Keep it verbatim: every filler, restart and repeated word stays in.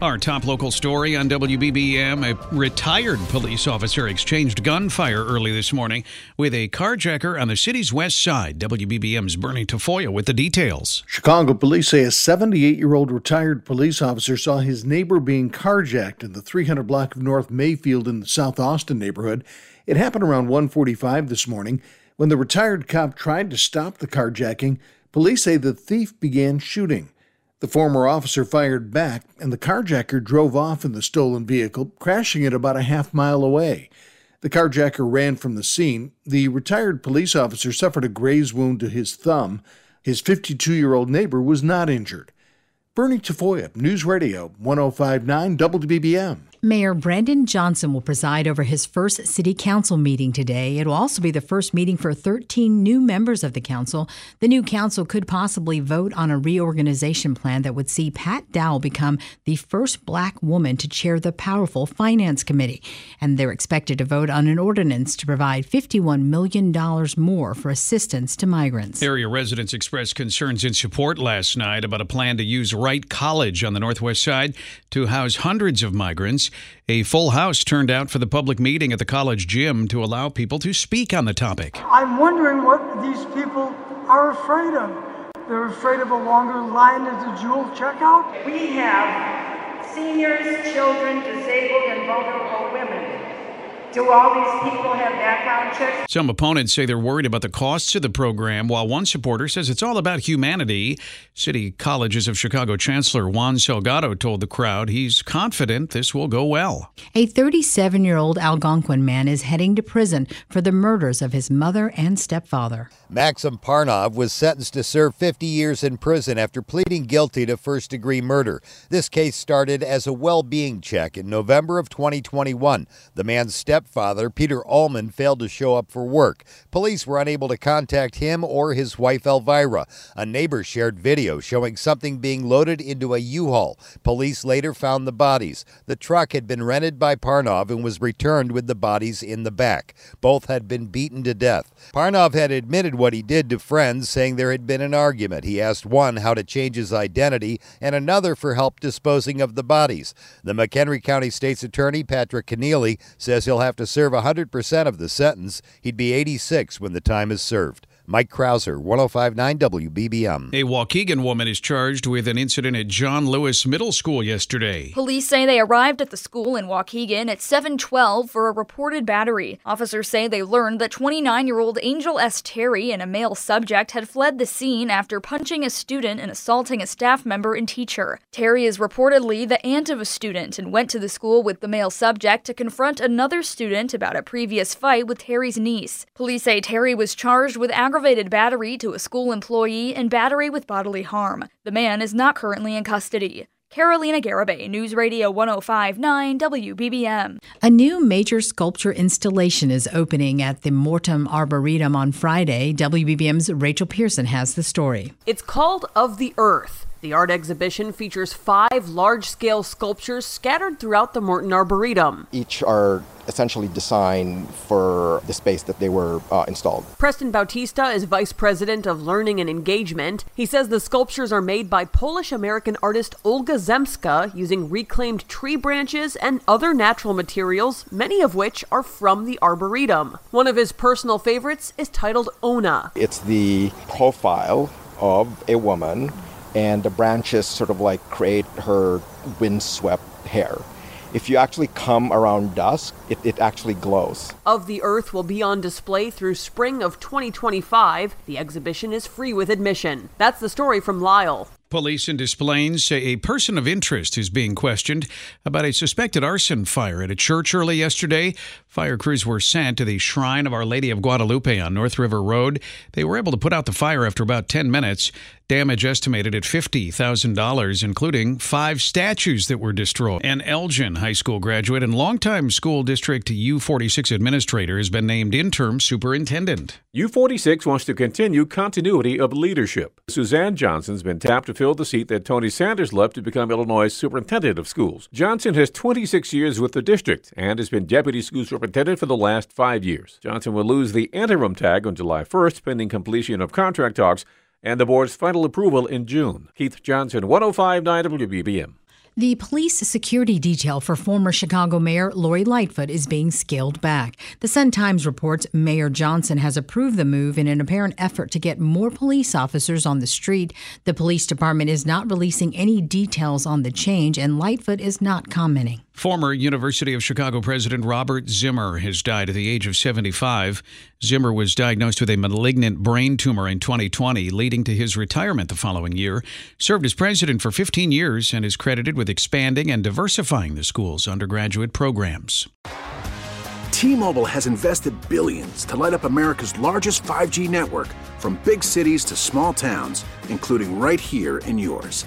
Our top local story on W B B M, a retired police officer exchanged gunfire early this morning with a carjacker on the city's west side. W B B M's Bernie Tafoya with the details. Chicago police say a seventy-eight-year-old retired police officer saw his neighbor being carjacked in the three hundred block of North Mayfield in the South Austin neighborhood. It happened around one forty-five this morning. When the retired cop tried to stop the carjacking, police say the thief began shooting. The former officer fired back, and the carjacker drove off in the stolen vehicle, crashing it about a half mile away. The carjacker ran from the scene. The retired police officer suffered a graze wound to his thumb. His fifty-two-year-old neighbor was not injured. Bernie Tafoya, News Radio, one oh five point nine W B B M. Mayor Brandon Johnson will preside over his first city council meeting today. It will also be the first meeting for thirteen new members of the council. The new council could possibly vote on a reorganization plan that would see Pat Dowell become the first black woman to chair the powerful Finance Committee. And they're expected to vote on an ordinance to provide fifty-one million dollars more for assistance to migrants. Area residents expressed concerns in support last night about a plan to use Wright College on the northwest side to house hundreds of migrants. A full house turned out for the public meeting at the college gym to allow people to speak on the topic. I'm wondering what these people are afraid of. They're afraid of a longer line at the Jewel checkout. We have seniors, children, disabled, and vulnerable women. Do all these people have background checks? Some opponents say they're worried about the costs of the program, while one supporter says it's all about humanity. City Colleges of Chicago Chancellor Juan Salgado told the crowd he's confident this will go well. A thirty-seven-year-old Algonquin man is heading to prison for the murders of his mother and stepfather. Maxim Parnov was sentenced to serve fifty years in prison after pleading guilty to first-degree murder. This case started as a well-being check in November of twenty twenty-one. The man's stepfather Stepfather, Peter Allman, failed to show up for work. Police were unable to contact him or his wife, Elvira. A neighbor shared video showing something being loaded into a U-Haul. Police later found the bodies. The truck had been rented by Parnov and was returned with the bodies in the back. Both had been beaten to death. Parnov had admitted what he did to friends, saying there had been an argument. He asked one how to change his identity and another for help disposing of the bodies. The McHenry County State's Attorney, Patrick Keneally, says he'll have to serve one hundred percent of the sentence. He'd be eighty-six when the time is served. Mike Krauser, one oh five point nine W B B M. A Waukegan woman is charged with an incident at John Lewis Middle School yesterday. Police say they arrived at the school in Waukegan at seven twelve for a reported battery. Officers say they learned that twenty-nine-year-old Angel S. Terry and a male subject had fled the scene after punching a student and assaulting a staff member and teacher. Terry is reportedly the aunt of a student and went to the school with the male subject to confront another student about a previous fight with Terry's niece. Police say Terry was charged with aggravated aggravated battery to a school employee and battery with bodily harm. The man is not currently in custody. Carolina Garibay, News Radio one oh five point nine W B B M. A new major sculpture installation is opening at the Morton Arboretum on Friday. W B B M's Rachel Pearson has the story. It's called Of The Earth. The art exhibition features five large-scale sculptures scattered throughout the Morton Arboretum. Each are essentially designed for the space that they were uh, installed. Preston Bautista is Vice President of Learning and Engagement. He says the sculptures are made by Polish-American artist Olga Zemska using reclaimed tree branches and other natural materials, many of which are from the Arboretum. One of his personal favorites is titled Ona. It's the profile of a woman, and the branches sort of like create her windswept hair. If you actually come around dusk, it, it actually glows. Of the Earth will be on display through spring of twenty twenty-five. The exhibition is free with admission. That's the story from Lyle. Police in Des Plaines say a person of interest is being questioned about a suspected arson fire at a church early yesterday. Fire crews were sent to the Shrine of Our Lady of Guadalupe on North River Road. They were able to put out the fire after about ten minutes. Damage estimated at fifty thousand dollars, including five statues that were destroyed. An Elgin High School graduate and longtime school district U forty-six administrator has been named interim superintendent. U forty-six wants to continue continuity of leadership. Suzanne Johnson's been tapped to fill the seat that Tony Sanders left to become Illinois' superintendent of schools. Johnson has twenty-six years with the district and has been deputy school superintendent for the last five years. Johnson will lose the interim tag on July first, pending completion of contract talks and the board's final approval in June. Keith Johnson, one oh five point nine W B B M. The police security detail for former Chicago Mayor Lori Lightfoot is being scaled back. The Sun-Times reports Mayor Johnson has approved the move in an apparent effort to get more police officers on the street. The police department is not releasing any details on the change, and Lightfoot is not commenting. Former University of Chicago President Robert Zimmer has died at the age of seventy-five. Zimmer was diagnosed with a malignant brain tumor in twenty twenty, leading to his retirement the following year. Served as president for fifteen years and is credited with expanding and diversifying the school's undergraduate programs. T-Mobile has invested billions to light up America's largest five G network, from big cities to small towns, including right here in yours.